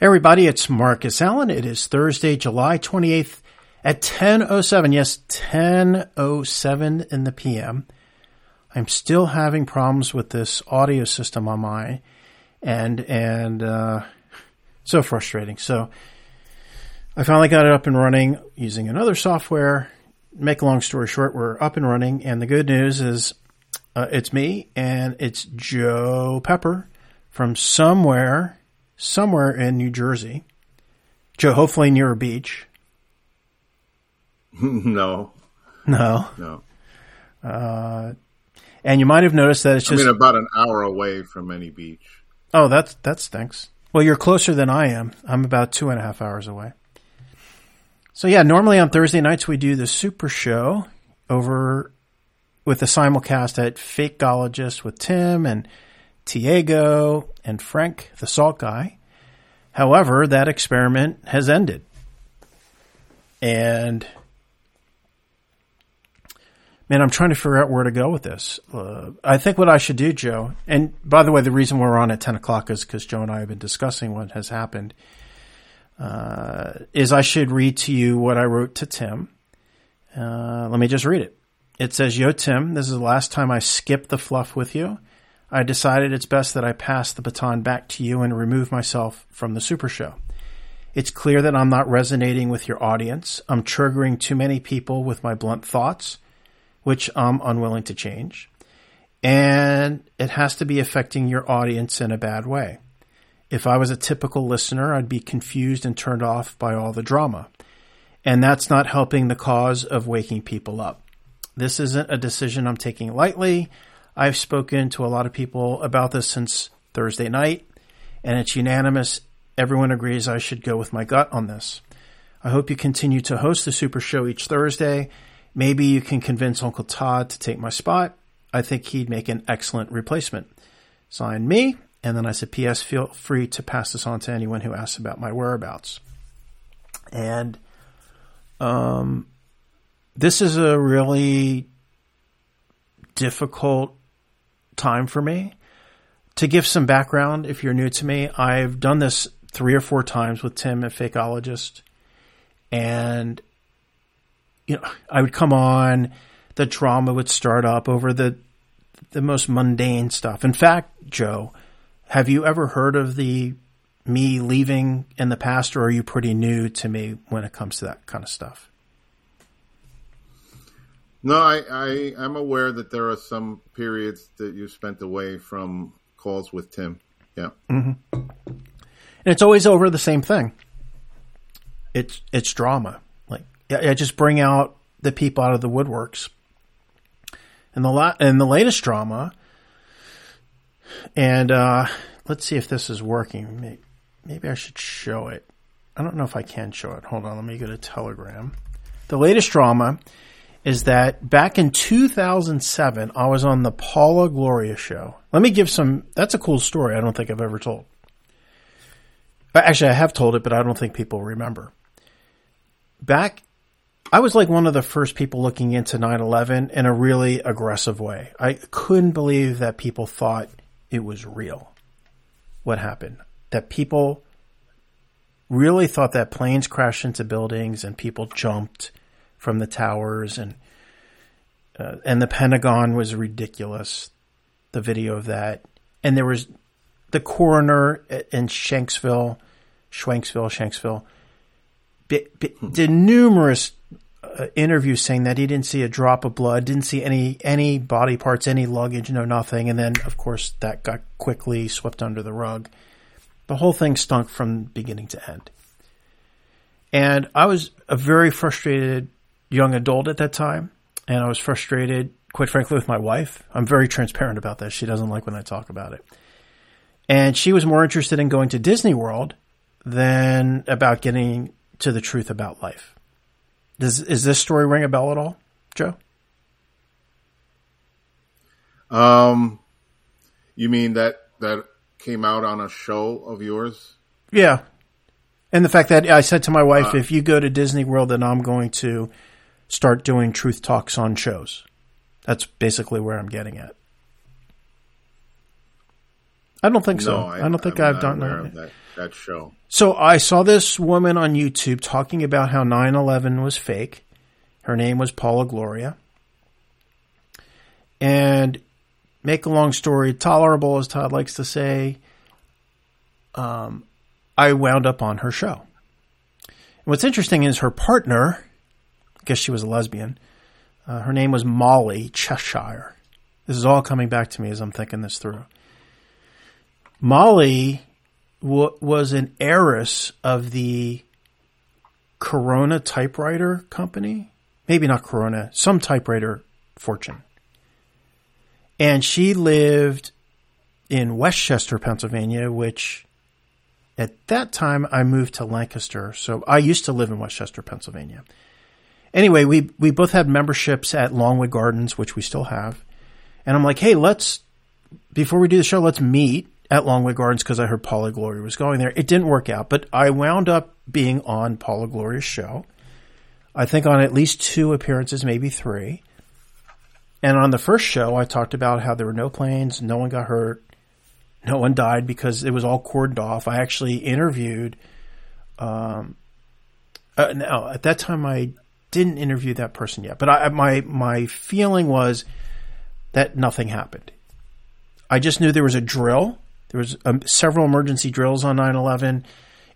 Hey everybody, it's Marcus Allen. It is Thursday, July 28th at 10:07. Yes, 10:07 in the PM. I'm still having problems with this audio system on mine, and so frustrating. So I finally got it up and running using another software. Make a long story short, we're up and running, and the good news is it's me and it's Joe Pepper from somewhere in New Jersey. Joe, hopefully near a beach. No. And you might have noticed that it's just... about an hour away from any beach. Oh, that stinks. Well, you're closer than I am. I'm about 2.5 hours away. So yeah, normally on Thursday nights we do the Super Show over with a simulcast at Fakeologist with Tim and Diego and Frank, the salt guy. However, that experiment has ended. And, man, I'm trying to figure out where to go with this. I think what I should do, Joe, and by the way, the reason we're on at 10 o'clock is because Joe and I have been discussing what has happened, is I should read to you what I wrote to Tim. Let me just read it. It says, "Yo, Tim, this is the last time I skip the fluff with you. I decided it's best that I pass the baton back to you and remove myself from the Super Show. It's clear that I'm not resonating with your audience. I'm triggering too many people with my blunt thoughts, which I'm unwilling to change. And it has to be affecting your audience in a bad way. If I was a typical listener, I'd be confused and turned off by all the drama. And that's not helping the cause of waking people up. This isn't a decision I'm taking lightly. I've spoken to a lot of people about this since Thursday night, and it's unanimous. Everyone agrees I should go with my gut on this. I hope you continue to host the Super Show each Thursday. Maybe you can convince Uncle Todd to take my spot. I think he'd make an excellent replacement. Sign me." And then I said, "P.S. Feel free to pass this on to anyone who asks about my whereabouts." And this is a really difficult time for me. To give some background, if you're new to me, I've done this 3 or 4 times with Tim at Fakeologist, and I would come on, the drama would start up over the most mundane stuff. In fact, Joe, have you ever heard of me leaving in the past, or are you pretty new to me when it comes to that kind of stuff? No, I'm aware that there are some periods that you spent away from calls with Tim. Yeah. Mm-hmm. And it's always over the same thing. It's drama. Like, I just bring out the people out of the woodworks. And the latest drama, and let's see if this is working. Maybe I should show it. I don't know if I can show it. Hold on, let me go to Telegram. The latest drama is that back in 2007, I was on the Paula Gloria show. Let me give that's a cool story I don't think I've ever told. Actually, I have told it, but I don't think people remember. I was like one of the first people looking into 9/11 in a really aggressive way. I couldn't believe that people thought it was real, what happened. That people really thought that planes crashed into buildings and people jumped from the towers, and the Pentagon was ridiculous, the video of that. And there was the coroner in Shanksville, did numerous interviews saying that he didn't see a drop of blood, didn't see any body parts, any luggage, no nothing. And then, of course, that got quickly swept under the rug. The whole thing stunk from beginning to end. And I was a very frustrated young adult at that time, and I was frustrated, quite frankly, with my wife. I'm very transparent about that. She doesn't like when I talk about it. And she was more interested in going to Disney World than about getting to the truth about life. Is this story ring a bell at all, Joe? You mean that came out on a show of yours? Yeah. And the fact that I said to my wife, if you go to Disney World, then I'm going to start doing truth talks on shows. That's basically where I'm getting at. I don't think so. I don't think I've done that. that show. So I saw this woman on YouTube talking about how 9/11 was fake. Her name was Paula Gloria. And make a long story tolerable, as Todd likes to say, I wound up on her show. And what's interesting is her partner, I guess she was a lesbian, her name was Molly Cheshire. This is all coming back to me as I'm thinking this through. Molly was an heiress of the Corona typewriter company. Maybe not Corona, some typewriter fortune. And she lived in Westchester, Pennsylvania, which at that time I moved to Lancaster. So I used to live in Westchester, Pennsylvania. Anyway, we both had memberships at Longwood Gardens, which we still have. And I'm like, hey, before we do the show, let's meet at Longwood Gardens because I heard Paula Gloria was going there. It didn't work out, but I wound up being on Paula Gloria's show. I think on at least 2 appearances, maybe 3. And on the first show, I talked about how there were no planes, no one got hurt, no one died because it was all cordoned off. I actually interviewed now, at that time, I didn't interview that person yet. But my feeling was that nothing happened. I just knew there was a drill. There was several emergency drills on 9/11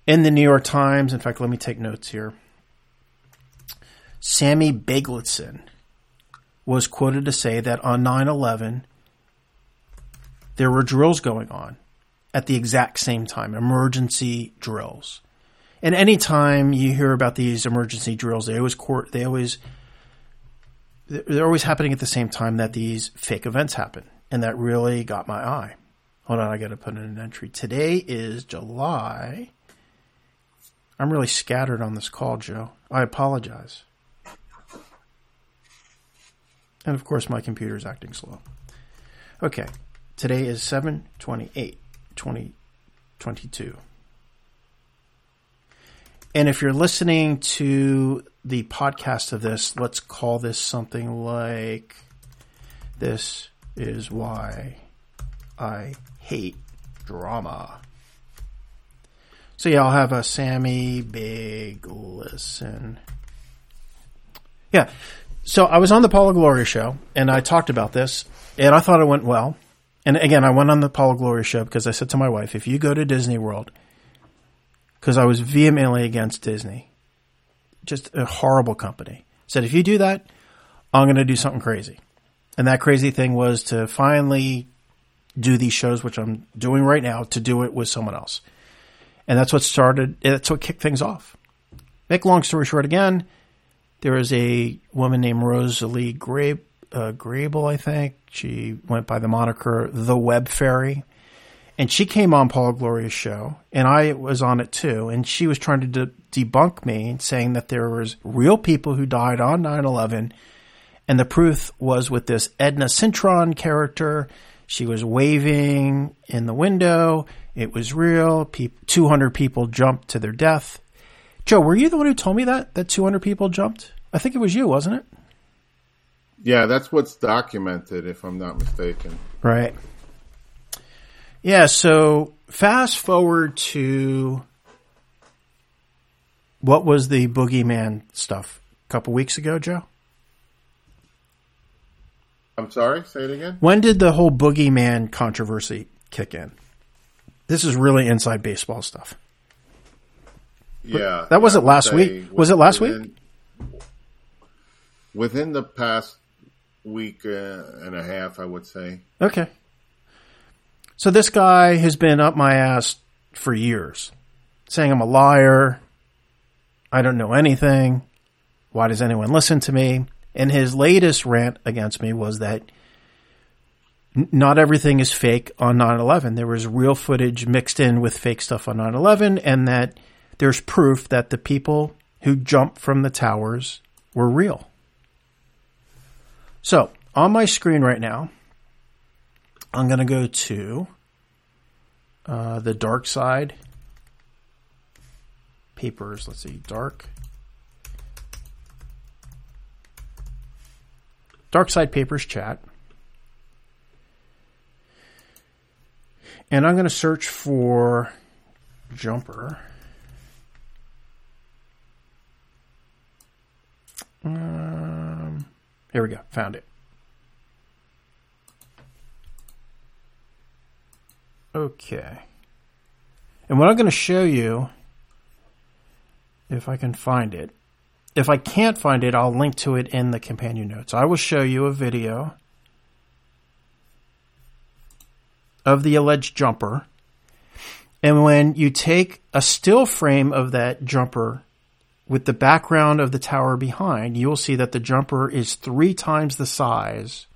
in the New York Times. In fact, let me take notes here. Sammy Baglitsin was quoted to say that on 9/11, there were drills going on at the exact same time, emergency drills. And any time you hear about these emergency drills, they're always happening at the same time that these fake events happen. And that really got my eye. Hold on, I got to put in an entry. Today is July. I'm really scattered on this call, Joe. I apologize. And, of course, my computer is acting slow. Okay. Today is 7/28/2022. And if you're listening to the podcast of this, let's call this something like This Is Why I Hate Drama. So, yeah, I'll have a Sammy Baglitsin. Yeah. So I was on the Paula Gloria show, and I talked about this, and I thought it went well. And again, I went on the Paula Gloria show because I said to my wife, if you go to Disney World, because I was vehemently against Disney, just a horrible company, I said, if you do that, I'm going to do something crazy. And that crazy thing was to finally do these shows, which I'm doing right now, to do it with someone else. And that's what kicked things off. Make long story short again, there was a woman named Rosalie Grable, I think. She went by the moniker The Web Fairy. And she came on Paula Gloria's show, and I was on it too. And she was trying to debunk me, saying that there was real people who died on 9/11. And the proof was with this Edna Cintron character. She was waving in the window. It was real. 200 people jumped to their death. Joe, were you the one who told me that 200 people jumped? I think it was you, wasn't it? Yeah, that's what's documented, if I'm not mistaken. Right. Yeah, so fast forward to what was the boogeyman stuff a couple weeks ago, Joe? I'm sorry, say it again? When did the whole boogeyman controversy kick in? This is really inside baseball stuff. Yeah. That wasn't last week. Was it last week? Within the past week and a half, I would say. Okay. So this guy has been up my ass for years, saying I'm a liar. I don't know anything. Why does anyone listen to me? And his latest rant against me was that not everything is fake on 9/11. There was real footage mixed in with fake stuff on 9/11, and that there's proof that the people who jumped from the towers were real. So on my screen right now, I'm going to go to the Dark Side papers. Let's see, Dark Side Papers chat. And I'm going to search for jumper. Here we go. Found it. Okay. And what I'm going to show you, if I can find it, if I can't find it, I'll link to it in the companion notes. I will show you a video of the alleged jumper. And when you take a still frame of that jumper with the background of the tower behind, you will see that the jumper is 3 times the size.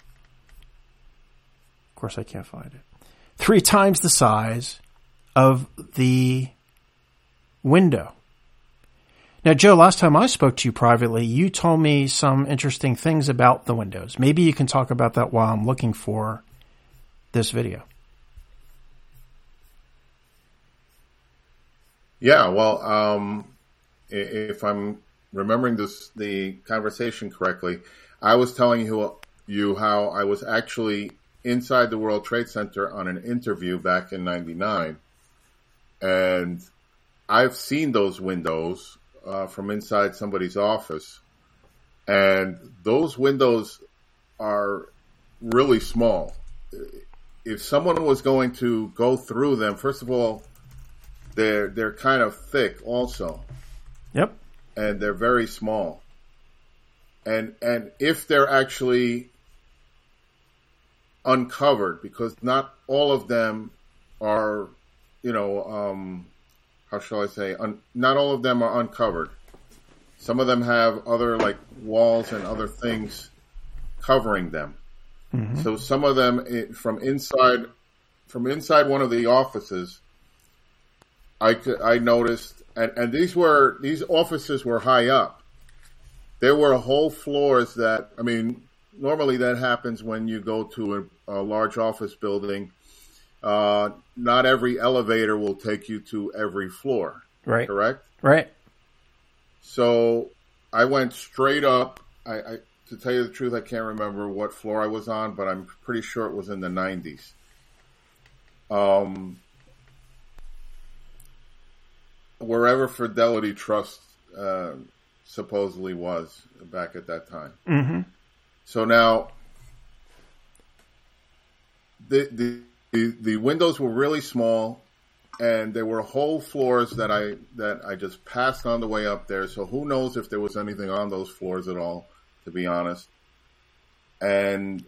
Of course, I can't find it. 3 times the size of the window. Now, Joe, last time I spoke to you privately, you told me some interesting things about the windows. Maybe you can talk about that while I'm looking for this video. Yeah, well, if I'm remembering the conversation correctly, I was telling you how I was actually inside the World Trade Center on an interview back in '99, and I've seen those windows from inside somebody's office, and those windows are really small. If someone was going to go through them, first of all, they're kind of thick also. Yep. And they're very small. And if they're actually uncovered, because not all of them are, how shall I say? Not all of them are uncovered. Some of them have other like walls and other things covering them. Mm-hmm. So some of them from inside one of the offices, I noticed, and these offices were high up. There were whole floors that, normally that happens when you go to a large office building. Not every elevator will take you to every floor. Right. Correct? Right. So I went straight up. I to tell you the truth, I can't remember what floor I was on, but I'm pretty sure it was in the 90s. Wherever Fidelity Trust supposedly was back at that time. Mm-hmm. So now, the windows were really small, and there were whole floors that I just passed on the way up there. So who knows if there was anything on those floors at all, to be honest. And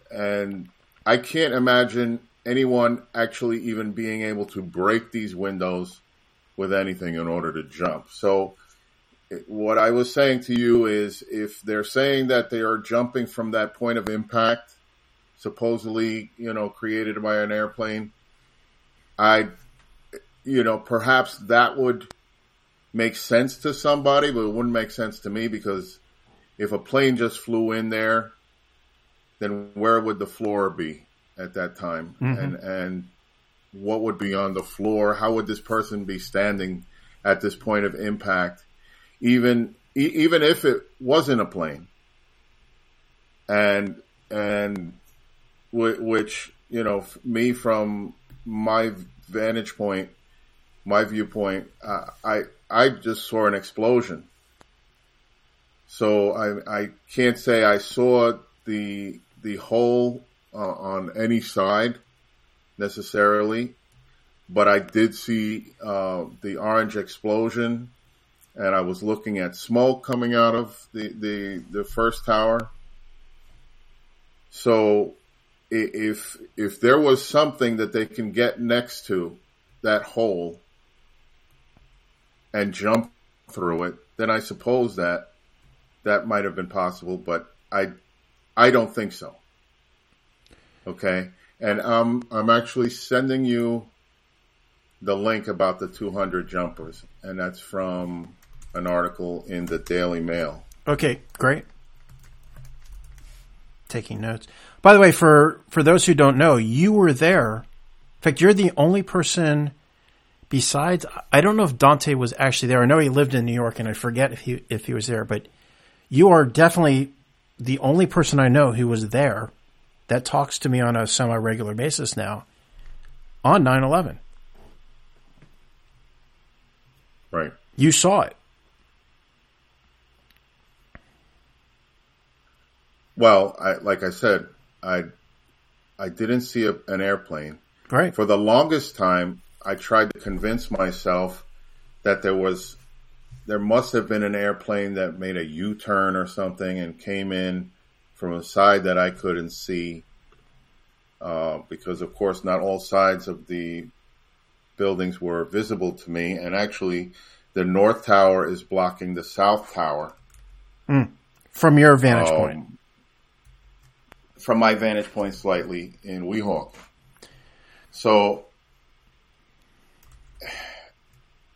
I can't imagine anyone actually even being able to break these windows with anything in order to jump. So what I was saying to you is, if they're saying that they are jumping from that point of impact, supposedly, created by an airplane, perhaps that would make sense to somebody, but it wouldn't make sense to me, because if a plane just flew in there, then where would the floor be at that time? Mm-hmm. And what would be on the floor? How would this person be standing at this point of impact, even if it wasn't a plane? And which, me from my vantage point, my viewpoint, I just saw an explosion. So I can't say I saw the hole on any side necessarily, but I did see the orange explosion, and I was looking at smoke coming out of the first tower. So if there was something that they can get next to that hole and jump through it, then I suppose that might have been possible, but I don't think so. Okay. And I'm actually sending you the link about the 200 jumpers, and that's from an article in the Daily Mail. Okay, great. Taking notes. By the way, for those who don't know, you were there. In fact, you're the only person besides, I don't know if Dante was actually there. I know he lived in New York, and I forget if he was there, but you are definitely the only person I know who was there that talks to me on a semi-regular basis now on 9/11. Right. You saw it. Well, I didn't see an airplane. Right. For the longest time, I tried to convince myself that there must have been an airplane that made a U-turn or something and came in from a side that I couldn't see. Because, of course, not all sides of the buildings were visible to me. And actually, the North Tower is blocking the South Tower. Mm. From your vantage point. From my vantage point slightly in Weehawken. So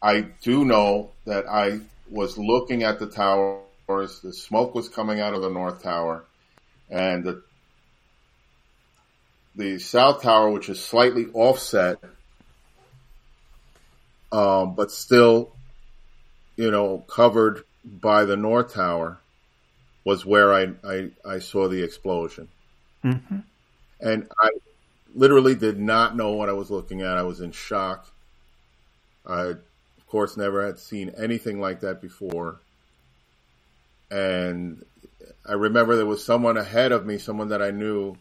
I do know that I was looking at the towers. The smoke was coming out of the North Tower. And the South Tower, which is slightly offset, but still, covered by the North Tower, was where I saw the explosion. Mm-hmm. And I literally did not know what I was looking at. I was in shock. I, of course, never had seen anything like that before. And I remember there was someone ahead of me, someone that I knew,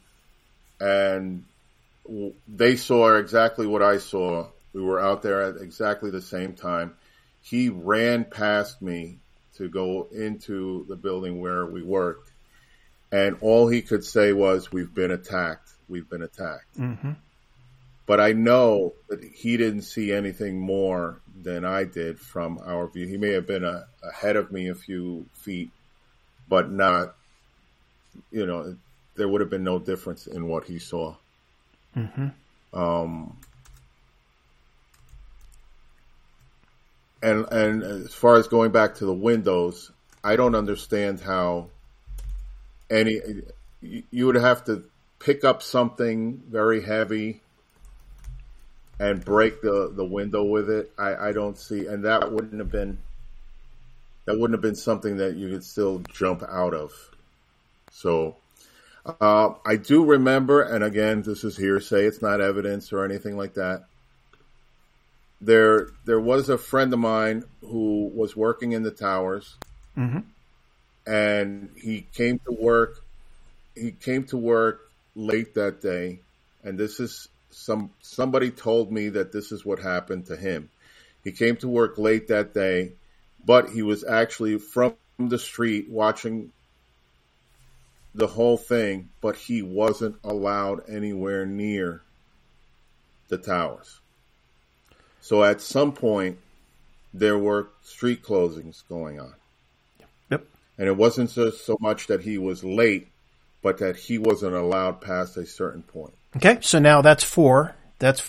and they saw exactly what I saw. We were out there at exactly the same time. He ran past me to go into the building where we worked. And all he could say was, "We've been attacked. We've been attacked." Mm-hmm. But I know that he didn't see anything more than I did from our view. He may have been ahead of me a few feet, but not, there would have been no difference in what he saw. Mm-hmm. And as far as going back to the windows, I don't understand how you would have to pick up something very heavy and break the window with it. I don't see, and that wouldn't have been something that you could still jump out of. So I do remember, and again, this is hearsay, it's not evidence or anything like that. There was a friend of mine who was working in the towers, mm-hmm. and he came to work. He came to work late that day, and this is somebody told me that this is what happened to him. He came to work late that day, but he was actually from the street watching the whole thing, but he wasn't allowed anywhere near the towers. So at some point, there were street closings going on. Yep. And it wasn't so much that he was late, but that he wasn't allowed past a certain point. Okay, so now that's four.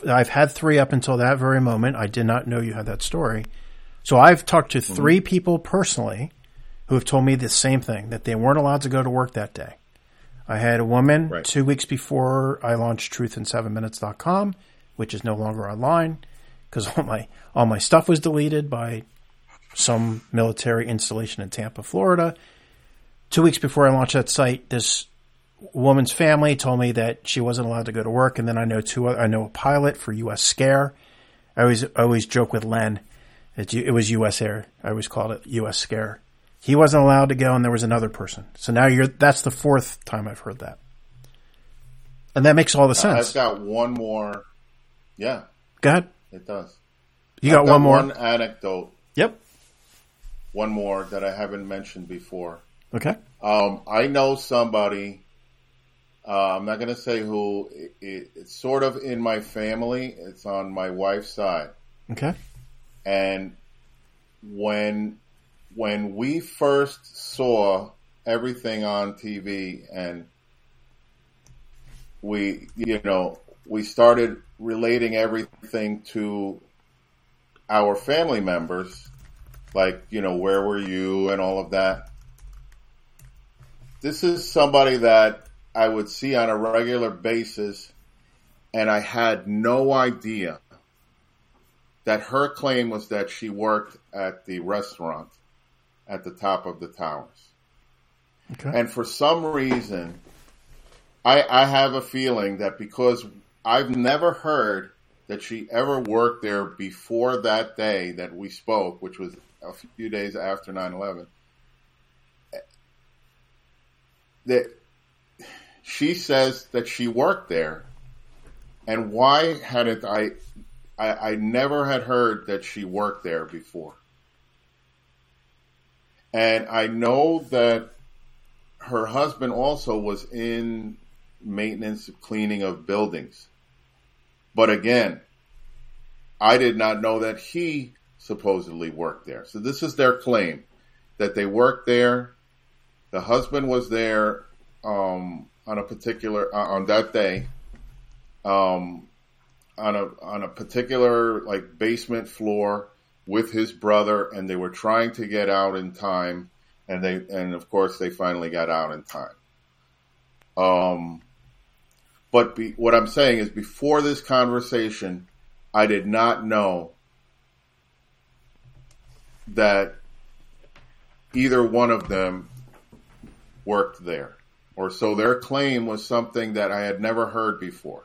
I've had three up until that very moment. I did not know you had that story. So I've talked to three people personally who have told me the same thing, that they weren't allowed to go to work that day. I had a woman 2 weeks before I launched TruthIn7Minutes.com, which is no longer online, because all my stuff was deleted by some military installation in Tampa, Florida. 2 weeks before I launched that site, this woman's family told me that she wasn't allowed to go to work. And then I know a pilot for US Air. I always joke with Len that it was US Air. I always called it US Air. He wasn't allowed to go, and there was another person. So now that's the fourth time I've heard that, and that makes all the sense. I've got one more. Yeah, go ahead. It does. I've got one more? One anecdote. Yep. One more that I haven't mentioned before. Okay. I know somebody, I'm not going to say who, it's sort of in my family. It's on my wife's side. Okay. And when we first saw everything on TV and we started relating everything to our family members, like, where were you and all of that. This is somebody that I would see on a regular basis, and I had no idea that her claim was that she worked at the restaurant at the top of the towers. Okay. And for some reason, I have a feeling that because I've never heard that she ever worked there before that day that we spoke, which was a few days after 9/11. That she says that she worked there, and why hadn't I never had heard that she worked there before. And I know that her husband also was in maintenance, cleaning of buildings. But again, I did not know that he supposedly worked there. So this is their claim, that they worked there. The husband was there on a particular like basement floor with his brother, and they were trying to get out in time, and of course they finally got out in time. But what I'm saying is, before this conversation, I did not know that either one of them worked there. Or so their claim was something that I had never heard before.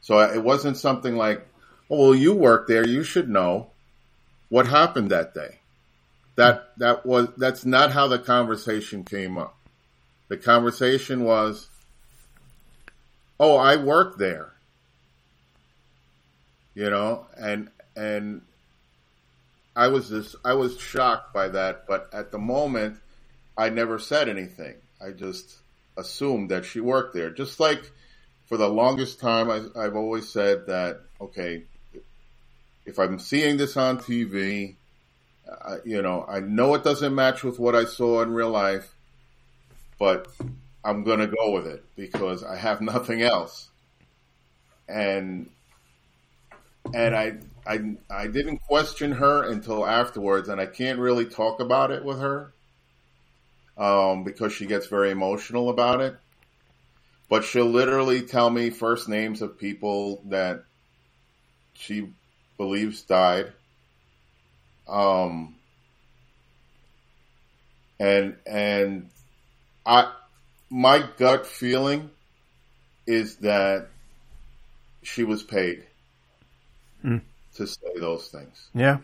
So it wasn't something like, oh, well, you worked there, you should know what happened that day. That's not how the conversation came up. The conversation was, oh, I worked there. You know, and I was shocked by that, but at the moment I never said anything. I just assumed that she worked there. Just like for the longest time I've always said that, okay, if I'm seeing this on TV, I know it doesn't match with what I saw in real life, but I'm going to go with it because I have nothing else. And I didn't question her until afterwards, and I can't really talk about it with her because she gets very emotional about it. But she'll literally tell me first names of people that she believes died. My gut feeling is that she was paid to say those things. Yeah.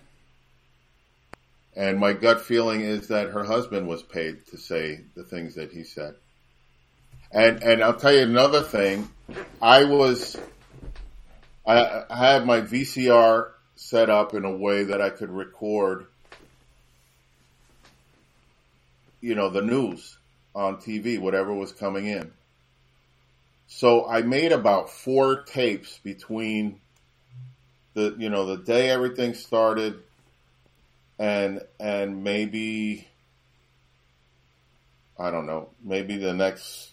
And my gut feeling is that her husband was paid to say the things that he said. And I'll tell you another thing. I had my VCR set up in a way that I could record, the news on TV, whatever was coming in. So I made about 4 tapes between the day everything started and maybe, I don't know, maybe the next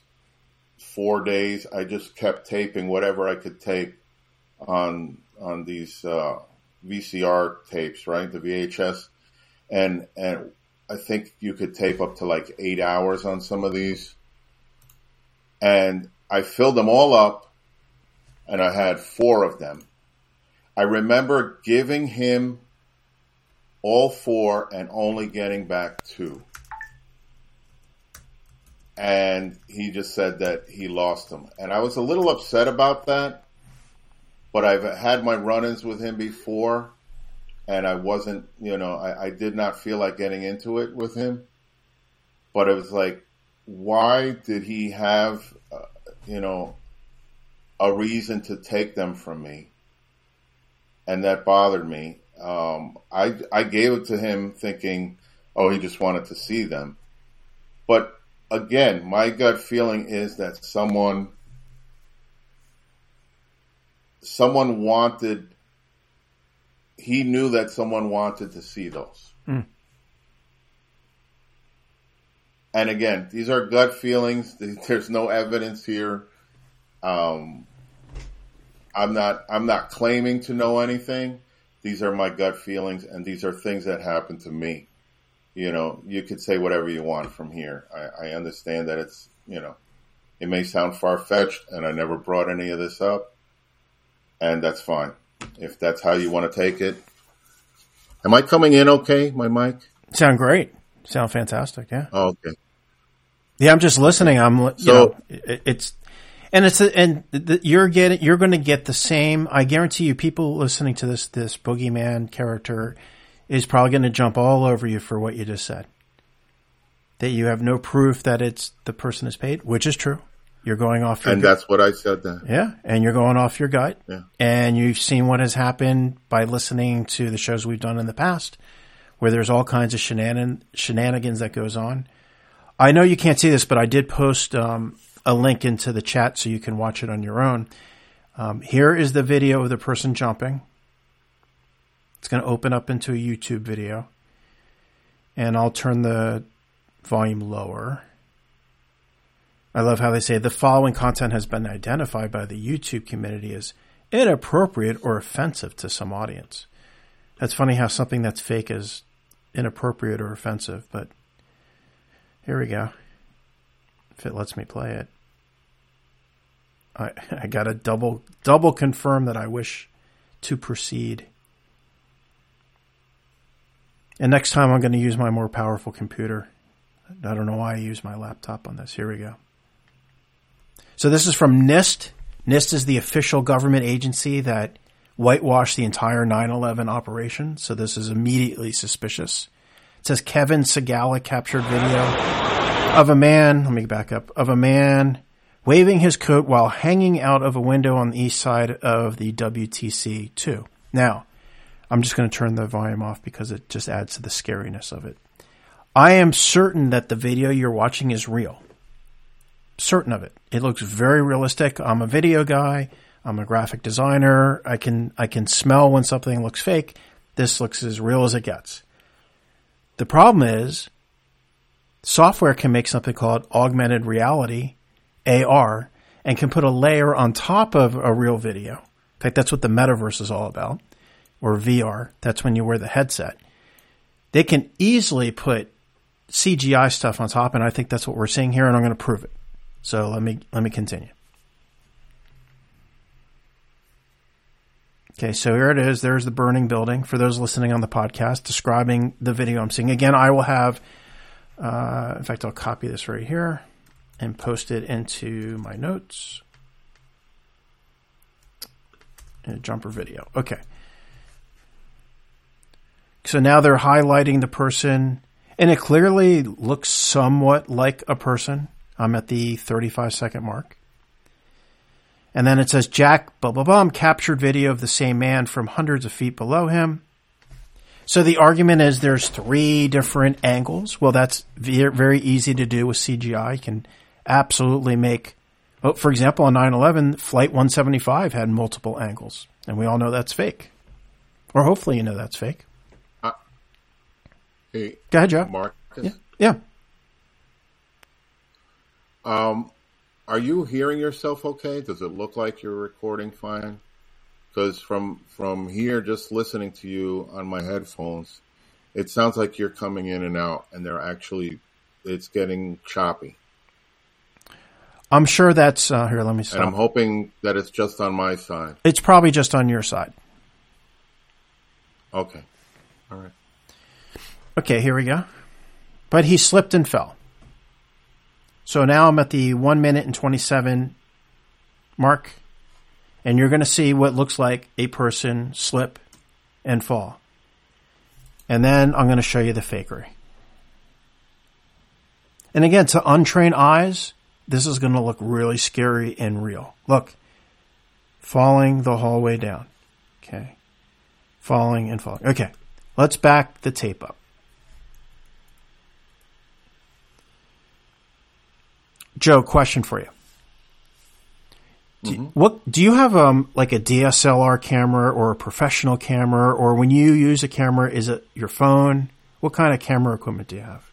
4 days, I just kept taping whatever I could tape on these VCR tapes, right? The VHS. And I think you could tape up to like 8 hours on some of these. And I filled them all up, and I had 4 of them. I remember giving him all 4 and only getting back 2. And he just said that he lost them. And I was a little upset about that, but I've had my run-ins with him before. And I wasn't, I did not feel like getting into it with him. But it was like, why did he have, a reason to take them from me? And that bothered me. I gave it to him thinking, oh, he just wanted to see them. But again, my gut feeling is that someone wanted. He knew that someone wanted to see those. Mm. And again, these are gut feelings. There's no evidence here. I'm not claiming to know anything. These are my gut feelings, and these are things that happened to me. You could say whatever you want from here. I understand that it's, it may sound far-fetched, and I never brought any of this up, and that's fine. If that's how you want to take it. Am I coming in okay, my mic? Sound great. Sound fantastic, yeah. Oh, okay. Yeah, I'm just listening. I'm, so, And it's a, and the, you're going to get the same. I guarantee you, people listening to this boogeyman character is probably going to jump all over you for what you just said. That you have no proof that it's the person is paid, which is true. You're going off your gut. That's what I said then. Yeah, and you're going off your gut. Yeah. And you've seen what has happened by listening to the shows we've done in the past, where there's all kinds of shenanigans that goes on. I know you can't see this, but I did post a link into the chat so you can watch it on your own. Here is the video of the person jumping. It's going to open up into a YouTube video. And I'll turn the volume lower. I love how they say the following content has been identified by the YouTube community as inappropriate or offensive to some audience. That's funny how something that's fake is inappropriate or offensive, but here we go. If it lets me play it. I got to double confirm that I wish to proceed. And next time I'm going to use my more powerful computer. I don't know why I use my laptop on this. Here we go. So this is from NIST. NIST is the official government agency that whitewashed the entire 9/11 operation. So this is immediately suspicious. It says Kevin Sagala captured video of a man, let me back up, of a man waving his coat while hanging out of a window on the east side of the WTC-2. Now, I'm just going to turn the volume off because it just adds to the scariness of it. I am certain that the video you're watching is real. Certain of it. It looks very realistic. I'm a video guy. I'm a graphic designer. I can smell when something looks fake. This looks as real as it gets. The problem is software can make something called augmented reality, AR, and can put a layer on top of a real video. In fact, that's what the metaverse is all about, or VR. That's when you wear the headset. They can easily put CGI stuff on top, and I think that's what we're seeing here, and I'm going to prove it. So let me continue. Okay, so here it is. There's the burning building. For those listening on the podcast, describing the video I'm seeing. Again, I will have in fact, I'll copy this right here and post it into my notes. And a jumper video. Okay. So now they're highlighting the person, and it clearly looks somewhat like a person. I'm at the 35-second mark. And then it says, Jack, blah, blah, blah, captured video of the same man from hundreds of feet below him. So the argument is there's three different angles. Well, that's very easy to do with CGI. You can absolutely make, for example, on 9/11, Flight 175 had multiple angles. And we all know that's fake. Or hopefully you know that's fake. Hey, go ahead, Joe. Marcus? Yeah. Are you hearing yourself okay? Does it look like you're recording fine? Because from here, just listening to you on my headphones, it sounds like you're coming in and out, and it's getting choppy. I'm sure that's here. Let me stop. And I'm hoping that it's just on my side. It's probably just on your side. Okay. All right. Okay, here we go. But he slipped and fell. So now I'm at the 1 minute and 27 mark, and you're going to see what looks like a person slip and fall. And then I'm going to show you the fakery. And again, to untrained eyes, this is going to look really scary and real. Look, falling the whole way down. Okay. Falling and falling. Okay. Let's back the tape up. Joe, question for you. Do you have like a DSLR camera or a professional camera, or when you use a camera, is it your phone? What kind of camera equipment do you have?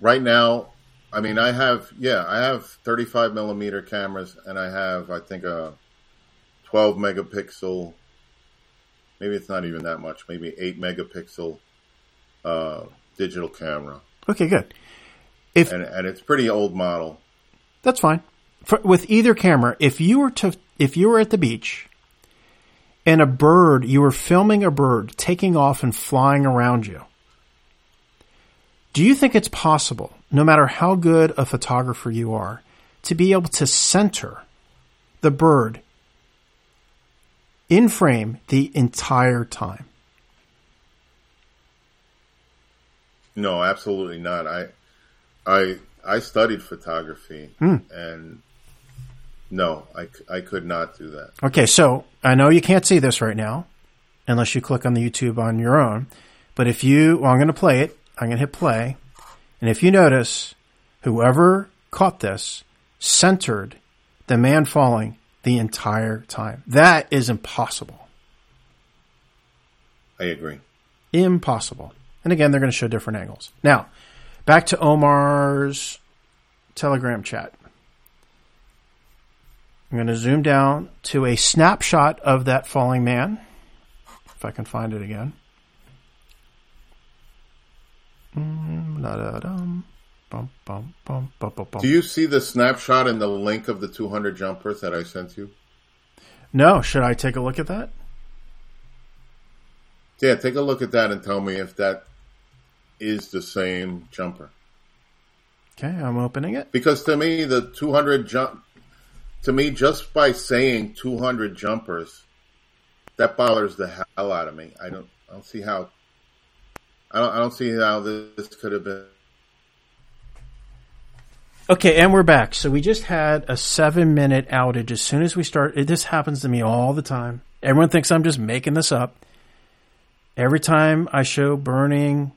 Right now, I mean, I have 35 millimeter cameras, and I have, I think, a 12 megapixel. Maybe it's not even that much. Maybe 8 megapixel. Digital camera. Okay, good. And it's pretty old model. That's fine. With either camera, if you were at the beach and you were filming a bird taking off and flying around you, Do you think it's possible, no matter how good a photographer you are, to be able to center the bird in frame the entire time? No, absolutely not. I studied photography, and no, I could not do that. Okay, so I know you can't see this right now unless you click on the YouTube on your own, but if you, well, I'm going to play it. I'm going to hit play, and if you notice, whoever caught this centered the man falling the entire time. That is impossible. I agree. Impossible. And again, they're going to show different angles. Now, back to Omar's Telegram chat. I'm going to zoom down to a snapshot of that falling man, if I can find it again. Do you see the snapshot and the link of the 200 jumpers that I sent you? No. Should I take a look at that? Yeah, take a look at that and tell me if that is the same jumper. Okay, I'm opening it. Because to me, the 200 jump, to me, just by saying 200 jumpers, that bothers the hell out of me. I don't see how. I don't see how this could have been. Okay, and we're back. So we just had a 7-minute outage. As soon as we start, this happens to me all the time. Everyone thinks I'm just making this up. Every time I show burning,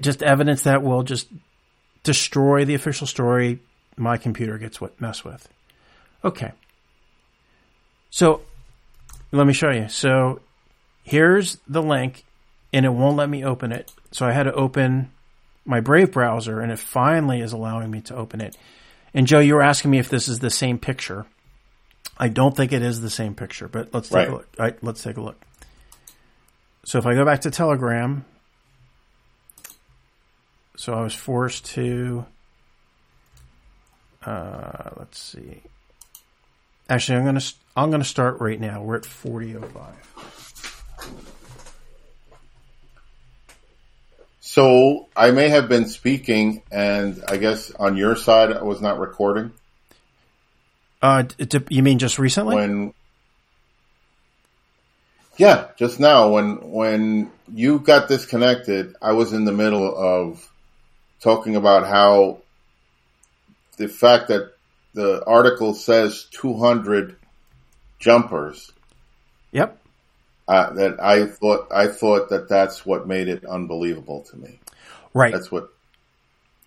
just evidence that will just destroy the official story, my computer gets messed with. Okay. So let me show you. So here's the link, and it won't let me open it. So I had to open my Brave browser, and it finally is allowing me to open it. And, Joe, you were asking me if this is the same picture. I don't think it is the same picture, but let's take a look. All right, let's take a look. So if I go back to Telegram, so I was forced to let's see. Actually, I'm going to start right now. We're at 40:05. So I may have been speaking, and I guess on your side I was not recording. You mean just recently? Yeah, just now. When you got disconnected, I was in the middle of talking about how the fact that the article says 200 jumpers. Yep. That I thought that that's what made it unbelievable to me. Right. That's what.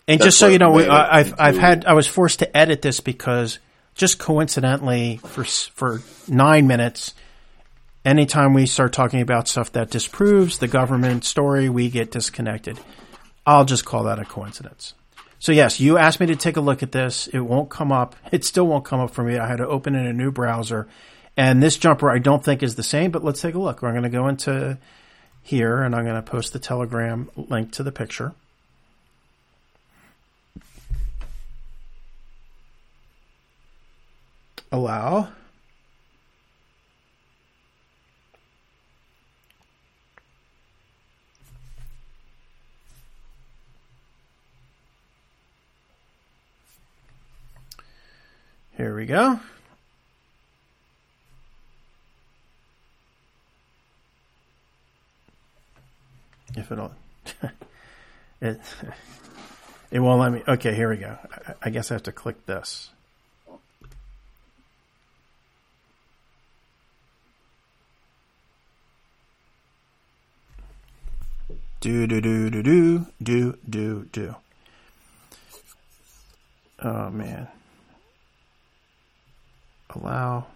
And just so you know, I was forced to edit this because just coincidentally for 9 minutes, anytime we start talking about stuff that disproves the government story, we get disconnected. I'll just call that a coincidence. So yes, you asked me to take a look at this. It won't come up. It still won't come up for me. I had to open in a new browser. And this jumper I don't think is the same, but let's take a look. I'm going to go into here, and I'm going to post the Telegram link to the picture. Allow. Here we go. If it'll, it won't let me. Okay, here we go. I guess I have to click this. Do. Oh man. Allow.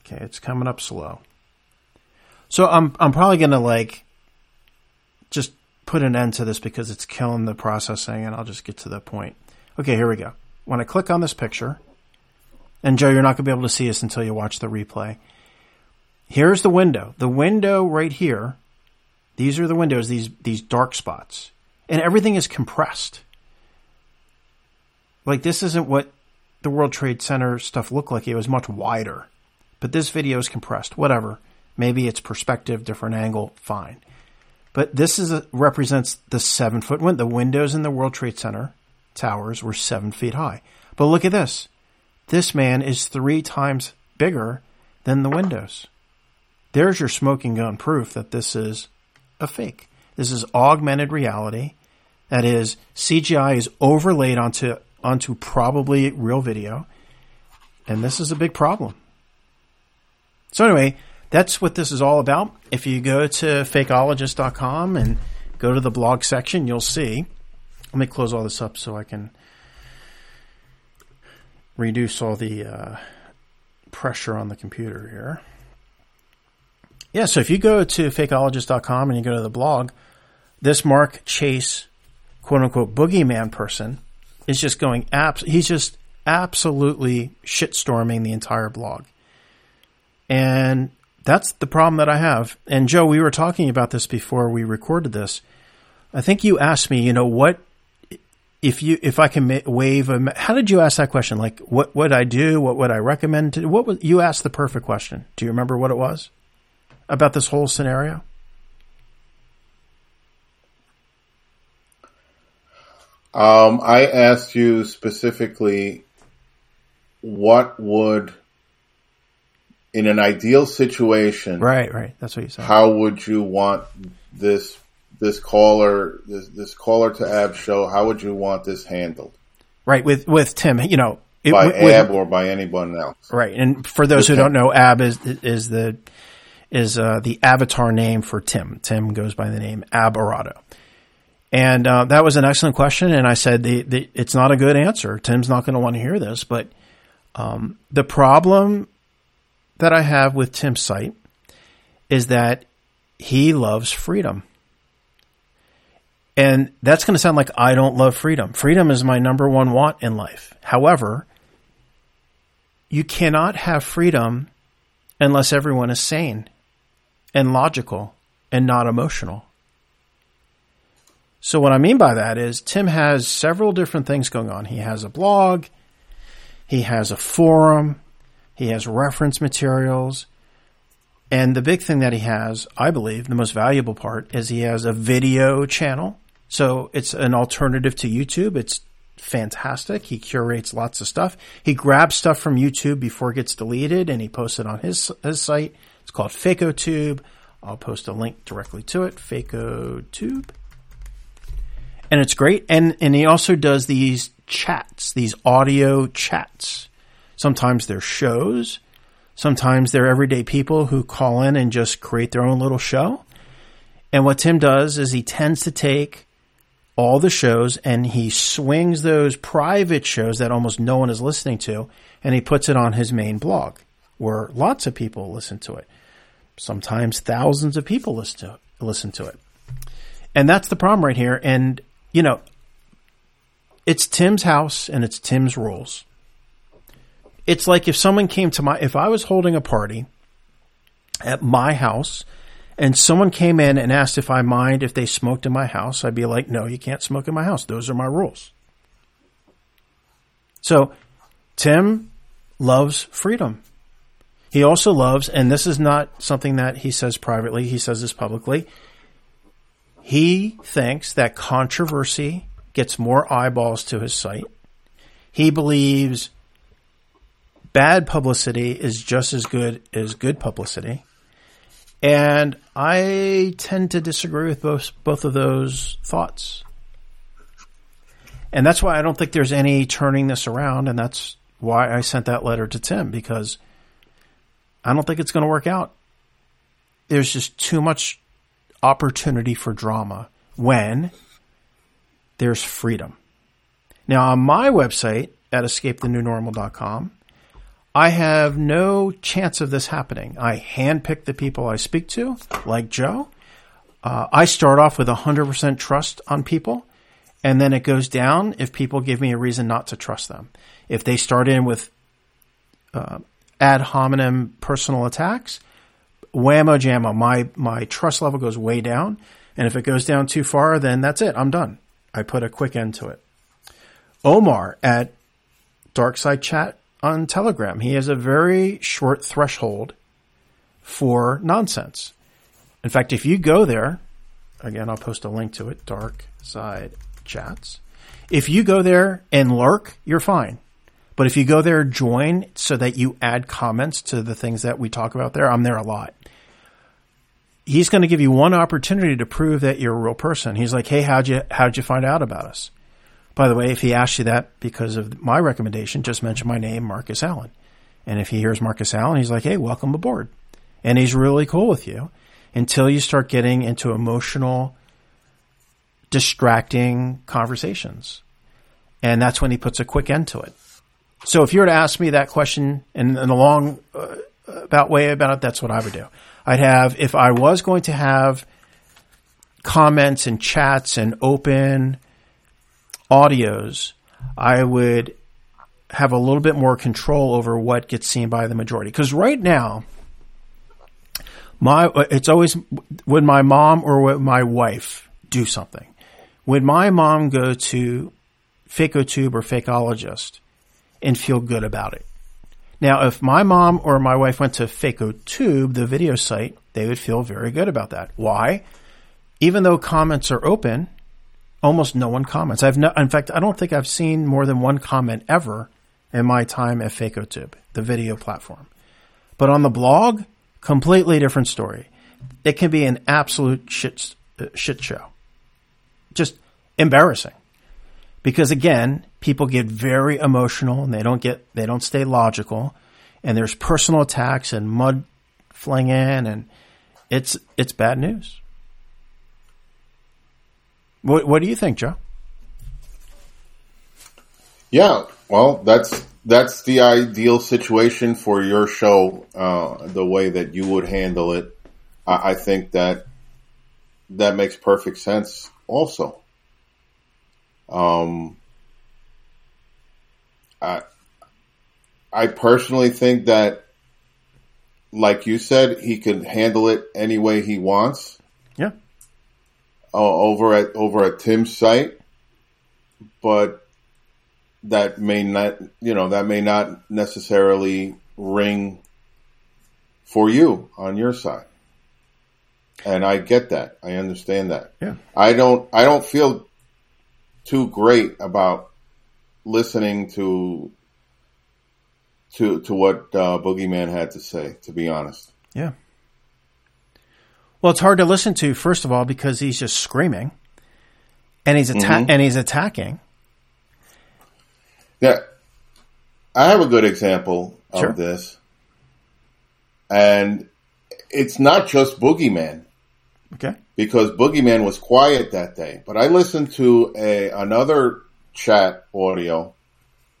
Okay, it's coming up slow. So I'm probably going to just put an end to this because it's killing the processing, and I'll just get to the point. Okay, here we go. When I click on this picture, and Joe, you're not going to be able to see this until you watch the replay. Here's the window. The window right here, these are the windows, these dark spots. And everything is compressed. Like, this isn't what the World Trade Center stuff looked like. It was much wider. But this video is compressed. Whatever. Maybe it's perspective, different angle, fine. But this is represents the 7-foot window. The windows in the World Trade Center towers were 7 feet high. But look at this. This man is 3 times bigger than the windows. There's your smoking gun proof that this is a fake. This is augmented reality. That is, CGI is overlaid onto probably real video. And this is a big problem. So anyway, that's what this is all about. If you go to Fakeologist.com and go to the blog section, you'll see. Let me close all this up so I can reduce all the pressure on the computer here. Yeah, so if you go to Fakeologist.com and you go to the blog, this Mark Chase, quote-unquote, boogeyman person is just going he's just absolutely shitstorming the entire blog. And that's the problem that I have. And Joe, we were talking about this before we recorded this. I think you asked me, what if I can wave a – how did you ask that question? Like, what would I do? What would I recommend? You asked the perfect question. Do you remember what it was about this whole scenario? I asked you specifically what would – in an ideal situation – Right. That's what you said. How would you want this caller to ab show, how would you want this handled? Right, with Tim, by Ab or by anyone else. Right, and for those who don't know, Ab is the avatar name for Tim. Tim goes by the name Ab Arado. And that was an excellent question, and I said it's not a good answer. Tim's not going to want to hear this, but the problem that I have with Tim's site is that he loves freedom. And that's going to sound like I don't love freedom. Freedom is my number one want in life. However, you cannot have freedom unless everyone is sane and logical and not emotional. So what I mean by that is Tim has several different things going on. He has a blog. He has a forum. He has reference materials. And the big thing that he has, I believe, the most valuable part is he has a video channel. So it's an alternative to YouTube. It's fantastic. He curates lots of stuff. He grabs stuff from YouTube before it gets deleted, and he posts it on his site. It's called Facotube. I'll post a link directly to it, Facotube. And it's great. And he also does these chats, these audio chats. Sometimes they're shows. Sometimes they're everyday people who call in and just create their own little show. And what Tim does is he tends to take all the shows and he swings those private shows that almost no one is listening to, and he puts it on his main blog where lots of people listen to it. Sometimes thousands of people listen to it. And that's the problem right here. And, it's Tim's house and it's Tim's rules. It's like if someone came to if I was holding a party at my house and someone came in and asked if I mind if they smoked in my house, I'd be like, no, you can't smoke in my house. Those are my rules. So Tim loves freedom. He also loves, and this is not something that he says privately, he says this publicly, he thinks that controversy gets more eyeballs to his site. He believes bad publicity is just as good as good publicity. And I tend to disagree with both of those thoughts. And that's why I don't think there's any turning this around. And that's why I sent that letter to Tim, because I don't think it's going to work out. There's just too much opportunity for drama when there's freedom. Now, on my website at EscapeTheNewNormal.com, I have no chance of this happening. I handpick the people I speak to, like Joe. I start off with 100% trust on people, and then it goes down if people give me a reason not to trust them. If they start in with ad hominem personal attacks, whammo jammo, my trust level goes way down. And if it goes down too far, then that's it. I'm done. I put a quick end to it. Omar at Dark Side Chat on Telegram. He has a very short threshold for nonsense. In fact, if you go there, again, I'll post a link to it, Dark Side Chats. If you go there and lurk, you're fine. But if you go there, join so that you add comments to the things that we talk about there. I'm there a lot. He's going to give you one opportunity to prove that you're a real person. He's like, hey, how'd you find out about us? By the way, if he asks you that because of my recommendation, just mention my name, Marcus Allen. And if he hears Marcus Allen, he's like, hey, welcome aboard. And he's really cool with you until you start getting into emotional, distracting conversations. And that's when he puts a quick end to it. So if you were to ask me that question in a long about way about it, that's what I would do. I'd have, if I was going to have comments and chats and open audios, I would have a little bit more control over what gets seen by the majority. Because right now, it's always when my mom or when my wife do something. Would my mom go to Facotube or Fakeologist and feel good about it? Now, if my mom or my wife went to Facotube, the video site, they would feel very good about that. Why? Even though comments are open, almost no one comments. In fact, I don't think I've seen more than one comment ever in my time at Facotube, the video platform. But on the blog, completely different story. It can be an absolute shit show. Just embarrassing. Because again, people get very emotional and they don't stay logical, and there's personal attacks and mud flinging, and it's bad news. What do you think, Joe? Yeah, well, that's the ideal situation for your show, the way that you would handle it. I think that makes perfect sense also. I personally think that, like you said, he can handle it any way he wants. Yeah. Over at Tim's site, but that may not necessarily ring for you on your side. And I get that. I understand that. Yeah. I don't feel too great about listening to what Boogeyman had to say, to be honest. Yeah. Well, it's hard to listen to, first of all, because he's just screaming, and he's attacking. Yeah, I have a good example of this, and it's not just Boogeyman. Okay. Because Boogeyman was quiet that day. But I listened to another chat audio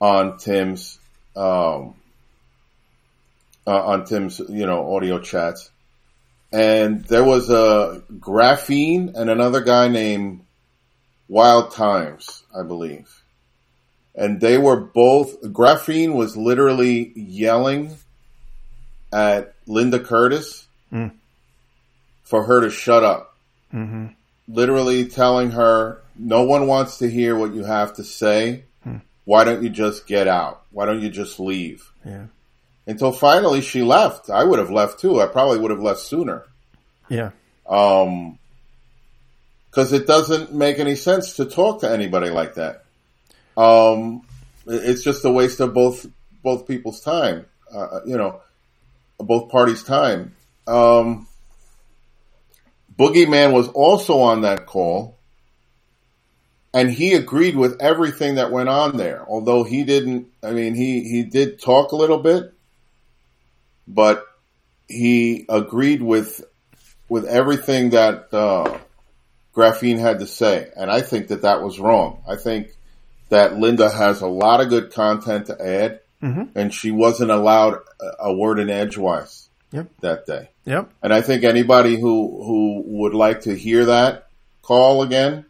on Tim's audio chats, and there was a Graphene and another guy named Wild Times, I believe, and they were both. Graphene was literally yelling at Linda Curtis for her to shut up. Mm-hmm. Literally telling her, no one wants to hear what you have to say. Hmm. Why don't you just get out? Why don't you just leave? Yeah. Until finally she left. I would have left too. I probably would have left sooner. Yeah. Because it doesn't make any sense to talk to anybody like that. It's just a waste of both people's time. Both parties' time. Boogeyman was also on that call, and he agreed with everything that went on there. Although he didn't, I mean, he did talk a little bit, but he agreed with everything that Graphene had to say. And I think that was wrong. I think that Linda has a lot of good content to add, and she wasn't allowed a word in edgewise. Yep. That day. Yep. And I think anybody who would like to hear that call again,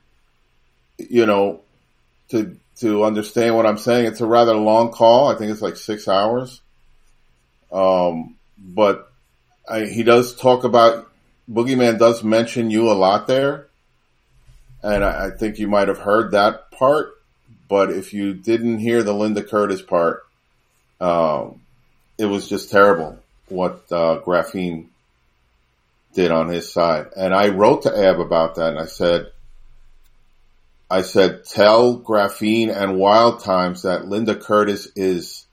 to understand what I'm saying, it's a rather long call. I think it's like 6 hours. But he does talk about, Boogeyman does mention you a lot there. And I think you might have heard that part. But if you didn't hear the Linda Curtis part, it was just terrible what Graphene did on his side. And I wrote to Ab about that, and I said, tell Graphene and Wild Times that Linda Curtis is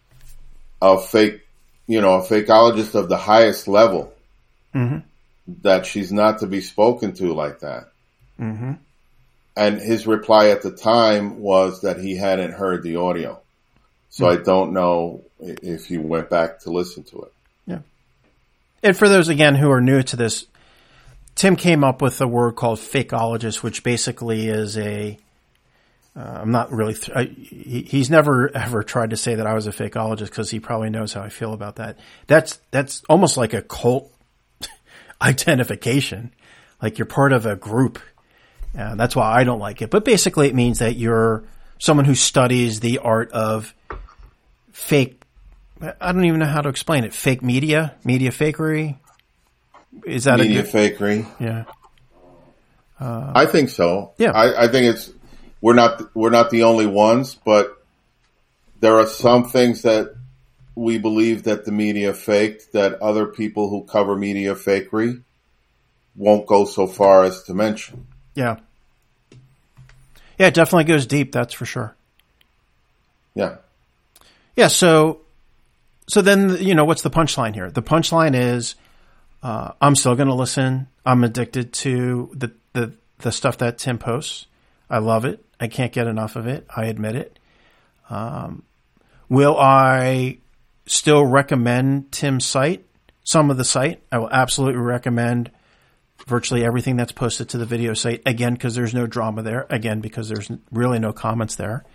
a fakeologist of the highest level, mm-hmm. that she's not to be spoken to like that. Mm-hmm. And his reply at the time was that he hadn't heard the audio. So mm-hmm. I don't know if he went back to listen to it. Yeah. And for those, again, who are new to this, Tim came up with a word called fakeologist, which basically is a... he's never ever tried to say that I was a fakeologist because he probably knows how I feel about that. That's almost like a cult identification. Like you're part of a group. That's why I don't like it. But basically it means that you're someone who studies the art of fake. I don't even know how to explain it. Fake media? Media fakery? Is that media fakery? Yeah. I think so. Yeah. I think it's... We're not the only ones, but there are some things that we believe that the media faked that other people who cover media fakery won't go so far as to mention. Yeah. Yeah, it definitely goes deep, that's for sure. Yeah. Yeah, so then, what's the punchline here? The punchline is I'm still going to listen. I'm addicted to the stuff that Tim posts. I love it. I can't get enough of it. I admit it. Will I still recommend Tim's site? Some of the site. I will absolutely recommend virtually everything that's posted to the video site. Again, because there's no drama there. Again, because there's really no comments there.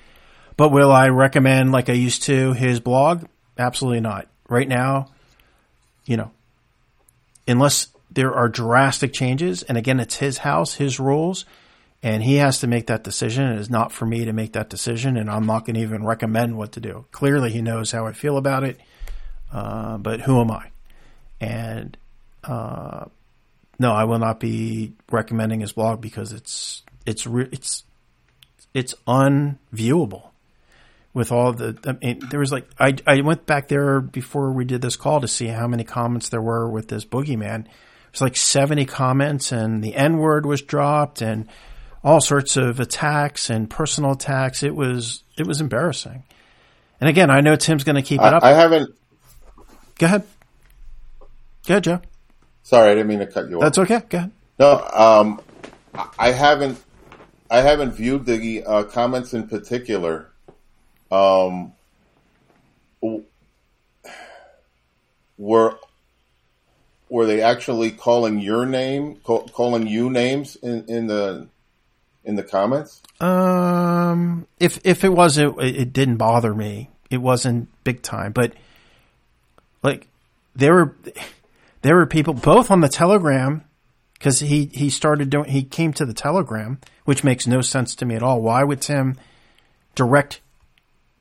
But will I recommend, like I used to, his blog? Absolutely not. Right now, unless there are drastic changes, and again, it's his house, his rules, and he has to make that decision. It is not for me to make that decision, and I'm not going to even recommend what to do. Clearly, he knows how I feel about it, but who am I? And no, I will not be recommending his blog because it's unviewable. With all the, there was like I went back there before we did this call to see how many comments there were with this boogeyman. There's like 70 comments, and the N-word was dropped, and all sorts of attacks and personal attacks. It was embarrassing. And again, I know Tim's going to keep it up. I haven't. Go ahead, Joe. Sorry, I didn't mean to cut you off. That's okay. Go ahead. No, I haven't viewed the comments in particular. Were they actually calling your name, calling you names in the comments? If it was, it didn't bother me. It wasn't big time, but like there were people both on the Telegram, because he came to the Telegram, which makes no sense to me at all. Why would Tim direct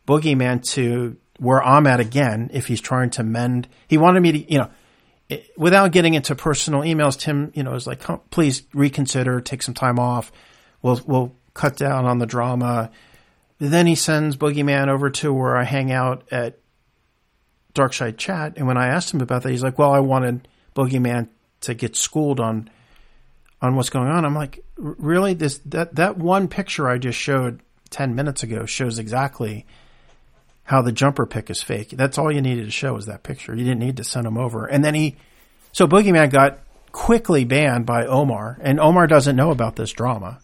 boogeyman to where I'm at again if he's trying to mend? He wanted me to, without getting into personal emails, Tim, was like, oh, please reconsider, take some time off. We'll cut down on the drama. Then he sends boogeyman over to where I hang out at Dark Side Chat. And when I asked him about that, he's like, well, I wanted boogeyman to get schooled on what's going on. I'm like, really? That one picture I just showed 10 minutes ago shows exactly how the jumper pick is fake. That's all you needed to show was that picture. You didn't need to send him over. And then so boogeyman got quickly banned by Omar, and Omar doesn't know about this drama.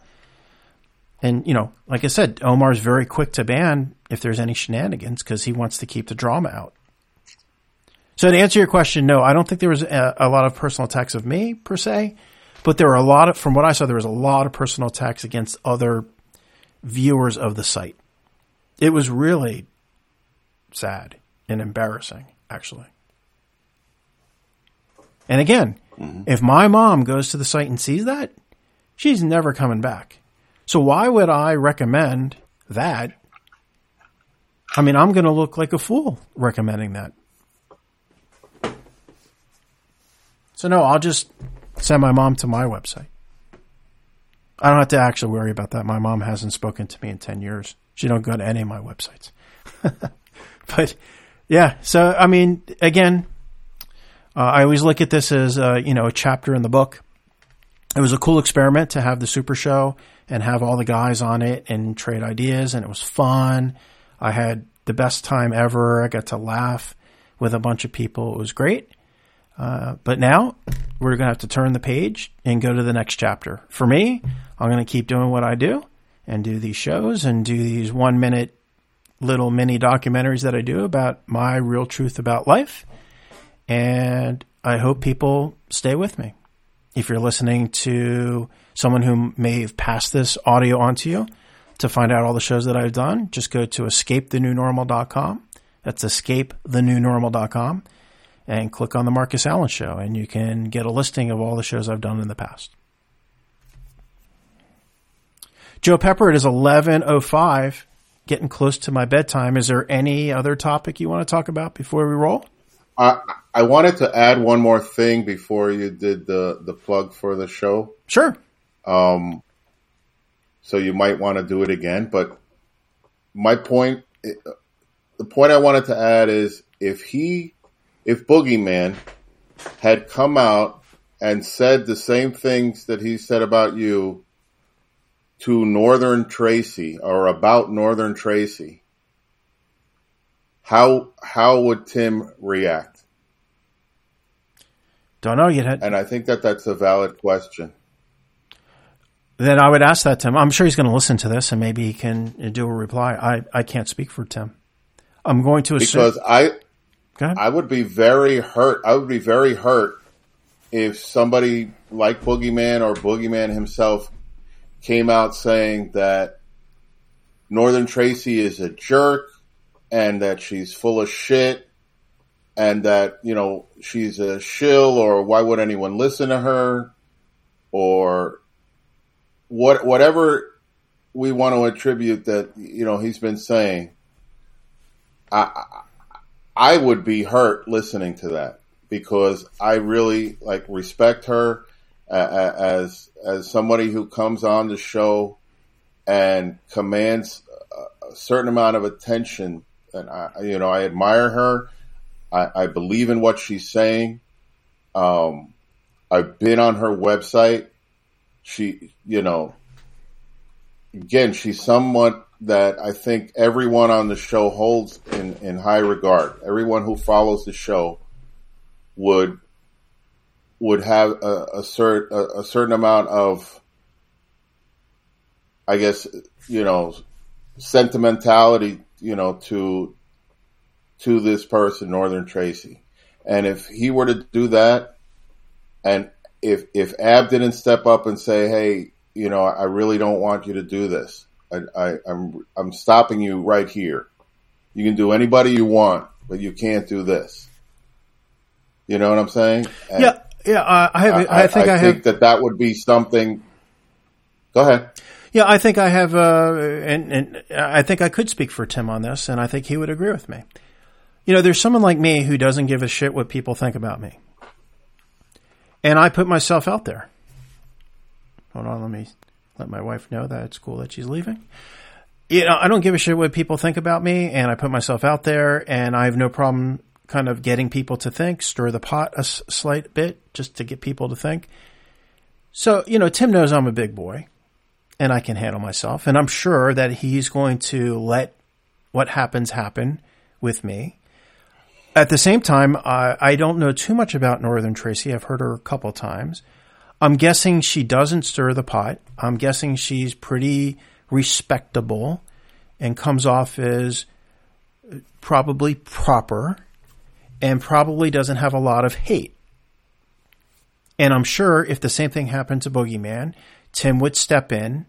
And, like I said, Omar's very quick to ban if there's any shenanigans because he wants to keep the drama out. So to answer your question, no, I don't think there was a lot of personal attacks of me per se, but there were a lot of, from what I saw, there was a lot of personal attacks against other viewers of the site. It was really sad and embarrassing, actually. And again, mm-hmm. if my mom goes to the site and sees that, she's never coming back. So why would I recommend that? I mean, I'm going to look like a fool recommending that. So no, I'll just send my mom to my website. I don't have to actually worry about that. My mom hasn't spoken to me in 10 years. She don't go to any of my websites. But yeah, so I mean, again, I always look at this as, a chapter in the book. It was a cool experiment to have the Super Show and have all the guys on it and trade ideas, and it was fun. I had the best time ever. I got to laugh with a bunch of people. It was great. But now we're going to have to turn the page and go to the next chapter. For me, I'm going to keep doing what I do and do these shows and do these 1-minute little mini documentaries that I do about my real truth about life. And I hope people stay with me. If you're listening to someone who may have passed this audio on to you, to find out all the shows that I've done, just go to EscapeTheNewNormal.com. That's EscapeTheNewNormal.com. And click on the Marcus Allen Show, and you can get a listing of all the shows I've done in the past. Joe Pepper, it is 11:05, getting close to my bedtime. Is there any other topic you want to talk about before we roll? I wanted to add one more thing before you did the plug for the show. Sure. So you might want to do it again, but the point I wanted to add is if Boogeyman had come out and said the same things that he said about you to Northern Tracy or about Northern Tracy, how would Tim react? Don't know yet. And I think that's a valid question. Then I would ask that to him. I'm sure he's going to listen to this, and maybe he can do a reply. I can't speak for Tim. I'm going to assume because I would be very hurt. I would be very hurt if somebody like Boogeyman or Boogeyman himself came out saying that Northern Tracy is a jerk and that she's full of shit and that, she's a shill, or why would anyone listen to her, or whatever we want to attribute that, he's been saying. I would be hurt listening to that because I really respect her as somebody who comes on the show and commands a certain amount of attention. And I admire her. I believe in what she's saying. I've been on her website. She, again, she's somewhat that I think everyone on the show holds in high regard. Everyone who follows the show would have a certain amount of, I guess, sentimentality, to this person, Northern Tracy. And if he were to do that, and if Ab didn't step up and say, hey, I really don't want you to do this. I'm stopping you right here. You can do anybody you want, but you can't do this. You know what I'm saying? And yeah. I think that would be something. Go ahead. Yeah, I think I have, and I think I could speak for Tim on this, and I think he would agree with me. There's someone like me who doesn't give a shit what people think about me, and I put myself out there. Hold on, let me. Let my wife know that it's cool that she's leaving. I don't give a shit what people think about me, and I put myself out there, and I have no problem kind of getting people to think, stir the pot a slight bit just to get people to think. So, Tim knows I'm a big boy, and I can handle myself, and I'm sure that he's going to let what happens happen with me. At the same time, I don't know too much about Northern Tracy. I've heard her a couple times. I'm guessing she doesn't stir the pot. I'm guessing she's pretty respectable and comes off as probably proper and probably doesn't have a lot of hate. And I'm sure if the same thing happened to Boogeyman, Tim would step in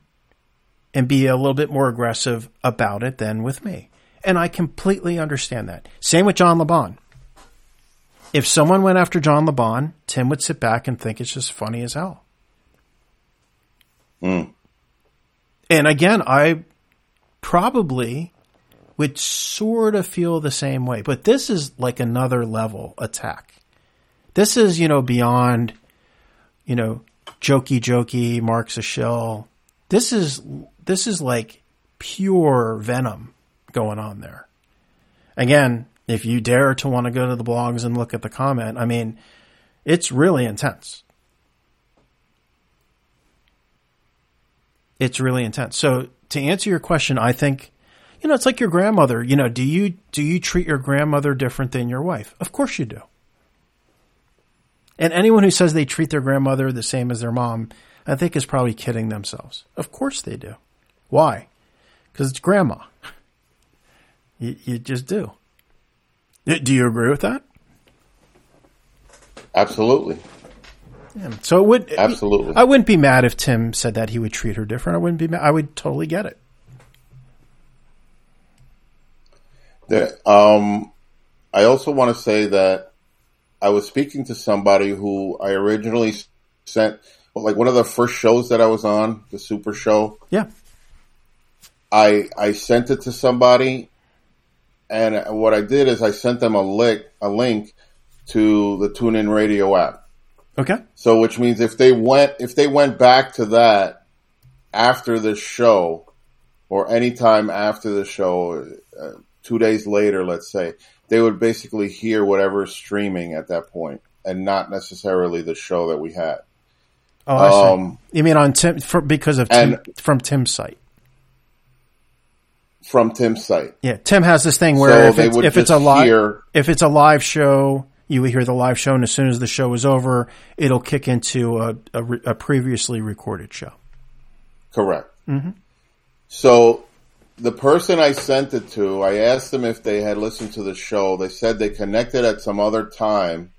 and be a little bit more aggressive about it than with me. And I completely understand that. Same with John Le Bon. If someone went after John Le Bon, Tim would sit back and think it's just funny as hell. Mm. And again, I probably would sort of feel the same way. But this is like another level attack. This is, beyond, jokey, Mark's a shill. This is like pure venom going on there. Again, if you dare to want to go to the blogs and look at the comment, I mean, it's really intense. It's really intense. So to answer your question, I think, you know, it's like your grandmother. You know, do you treat your grandmother different than your wife? Of course you do. And anyone who says they treat their grandmother the same as their mom, I think is probably kidding themselves. Of course they do. Why? Because it's grandma. You just do. Do you agree with that? Absolutely. Yeah. So it would absolutely. I wouldn't be mad if Tim said that he would treat her different. I wouldn't be mad. I would totally get it. I also want to say that I was speaking to somebody who I originally sent, like one of the first shows that I was on, the Super Show. Yeah. I sent it to somebody, and what I did is I sent them a link to the TuneIn Radio app. Okay. So which means if they went back to that after the show, or any time after the show, 2 days later, let's say, they would basically hear whatever's streaming at that point, and not necessarily the show that we had. Oh, I see. You mean on Tim from Tim's site? From Tim's site, yeah. Tim has this thing where so if it's a live show, you would hear the live show, and as soon as the show is over, it'll kick into a previously recorded show. Correct. Mm-hmm. So the person I sent it to, I asked them if they had listened to the show. They said they connected at some other time,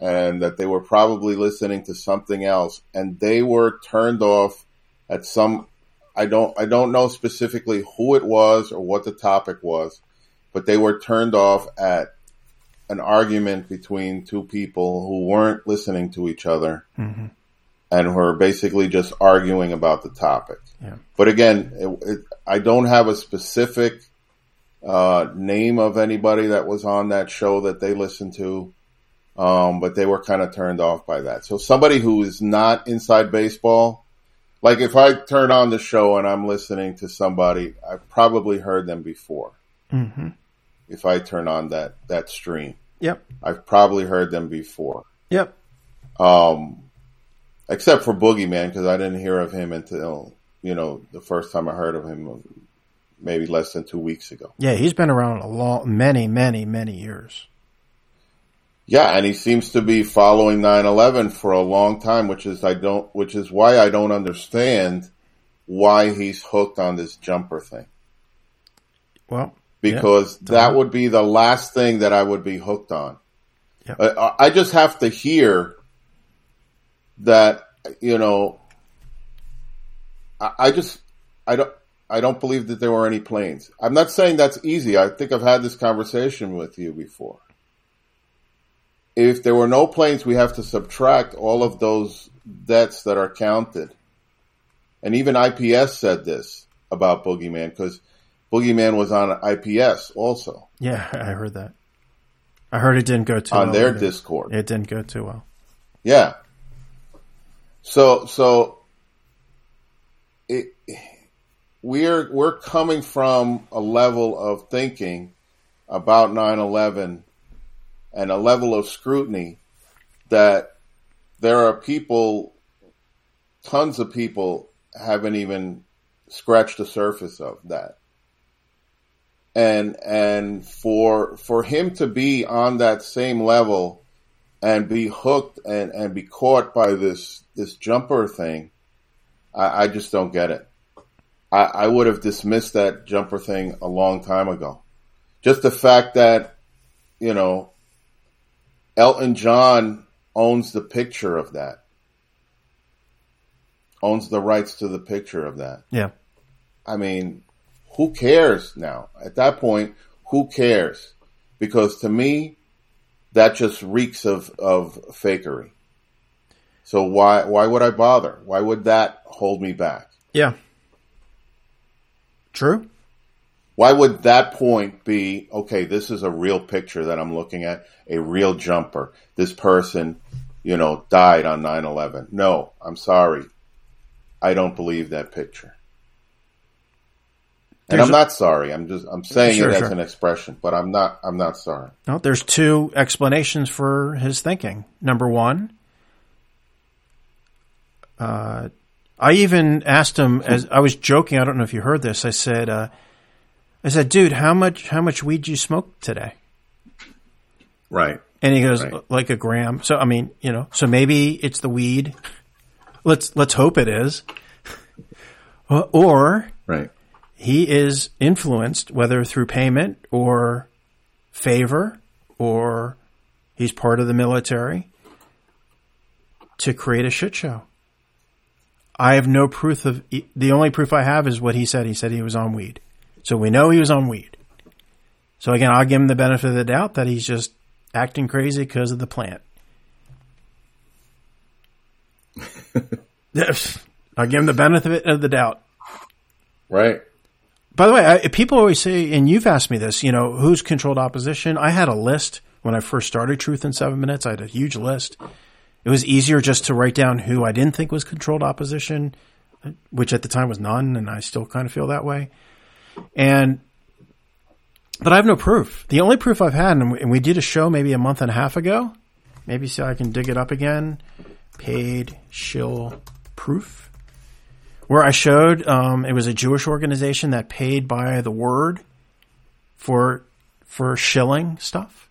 and that they were probably listening to something else, and they were turned off at some. I don't know specifically who it was or what the topic was, but they were turned off at an argument between two people who weren't listening to each other, mm-hmm. and were basically just arguing about the topic. Yeah. But again, I don't have a specific name of anybody that was on that show that they listened to, but they were kind of turned off by that. So somebody who is not inside baseball. Like if I turn on the show and I'm listening to somebody, I've probably heard them before. Mm-hmm. If I turn on that stream. Yep. I've probably heard them before. Yep. Except for Boogeyman, because I didn't hear of him until, you know, the first time I heard of him maybe less than 2 weeks ago. Yeah, he's been around many years. Yeah, and he seems to be following 9/11 for a long time, which is why I don't understand why he's hooked on this jumper thing. Well, because that would be the last thing that I would be hooked on. Yeah. I just have to hear that, you know. I don't believe that there were any planes. I'm not saying that's easy. I think I've had this conversation with you before. If there were no planes, we have to subtract all of those deaths that are counted. And even IPS said this about Boogeyman, because Boogeyman was on IPS also. Yeah, I heard that. I heard it didn't go too well. On their Discord. It didn't go too well. Yeah. So we're coming from a level of thinking about 9/11 and a level of scrutiny that there are people, tons of people haven't even scratched the surface of that. And for him to be on that same level and be hooked and be caught by this jumper thing, I just don't get it. I would have dismissed that jumper thing a long time ago. Just the fact that, you know, Elton John owns the picture of that. Owns the rights to the picture of that. Yeah. I mean, who cares now? At that point, who cares? Because to me, that just reeks of fakery. So why would I bother? Why would that hold me back? Yeah. True. Why would that point be, okay, this is a real picture that I'm looking at, a real jumper. This person, you know, died on 9/11. No, I'm sorry. I don't believe that picture. And I'm not sorry. I'm saying it as an expression, but I'm not sorry. No, there's two explanations for his thinking. Number one, I even asked him, as I was joking, I don't know if you heard this. I said, dude, how much weed you smoked today? Right. And he goes, like a gram. So, I mean, so maybe it's the weed. Let's hope it is. Or he is influenced, whether through payment or favor, or he's part of the military, to create a shit show. I have no proof of – the only proof I have is what he said. He said he was on weed. So we know he was on weed. So, again, I'll give him the benefit of the doubt that he's just acting crazy because of the plant. I'll give him the benefit of the doubt. Right. By the way, people always say, and you've asked me this, who's controlled opposition? I had a list when I first started Truth in 7 Minutes. I had a huge list. It was easier just to write down who I didn't think was controlled opposition, which at the time was none, and I still kind of feel that way. But I have no proof. The only proof I've had, and we did a show maybe a month and a half ago, maybe so I can dig it up again, Paid Shill Proof, where I showed it was a Jewish organization that paid by the word for shilling stuff.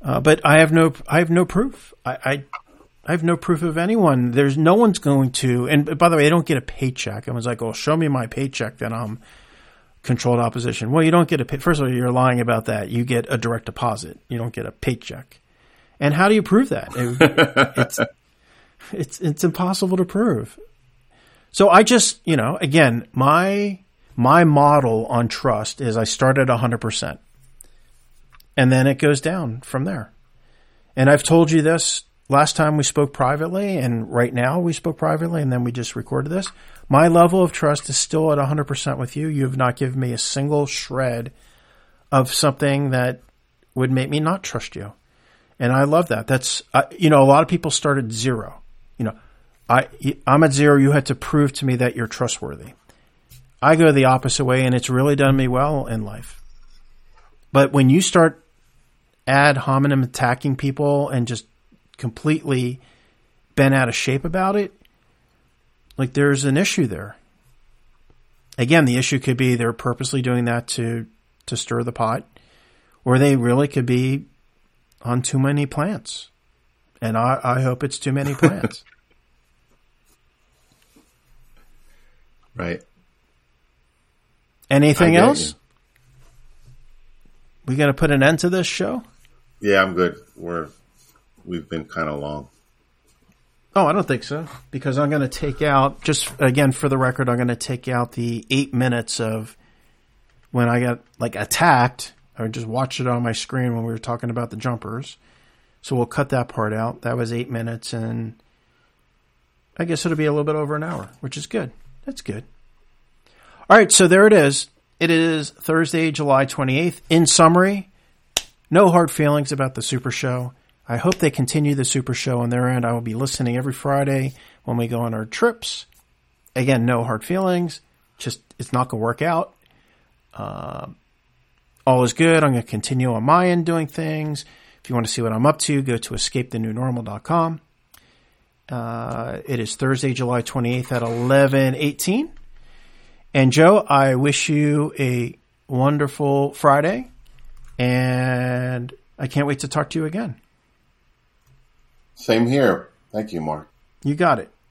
But I have no proof. I have no proof of anyone. There's no one's going to. And by the way, I don't get a paycheck. Everyone's like, "Oh, show me my paycheck, then I'm controlled opposition." Well, you don't get a – first of all, you're lying about that. You get a direct deposit. You don't get a paycheck. And how do you prove that? It's impossible to prove. So I just – again, my model on trust is I start at 100%. And then it goes down from there. And I've told you this last time we spoke privately, and right now we spoke privately, and then we just recorded this. My level of trust is still at 100% with you. You have not given me a single shred of something that would make me not trust you. And I love that. That's a lot of people start at zero. I'm at zero. You had to prove to me that you're trustworthy. I go the opposite way, and it's really done me well in life. But when you start ad hominem attacking people and just completely bent out of shape about it, like there's an issue there. Again, the issue could be they're purposely doing that to stir the pot, or they really could be on too many plants. And I hope it's too many plants. Right. Anything else? You. We going to put an end to this show? Yeah, I'm good. We've been kind of long. Oh, I don't think so, because I'm going to take out, just again for the record, I'm going to take out the 8 minutes of when I got like attacked. I just watched it on my screen when we were talking about the jumpers. So we'll cut that part out. That was 8 minutes, and I guess it'll be a little bit over an hour, which is good. That's good. All right, so there it is. It is Thursday, July 28th. In summary, no hard feelings about the Super Show. I hope they continue the Super Show on their end. I will be listening every Friday when we go on our trips. Again, no hard feelings. Just it's not going to work out. All is good. I'm going to continue on my end doing things. If you want to see what I'm up to, go to EscapeTheNewNormal.com. It is Thursday, July 28th at 11:18. And Joe, I wish you a wonderful Friday, and I can't wait to talk to you again. Same here. Thank you, Mark. You got it.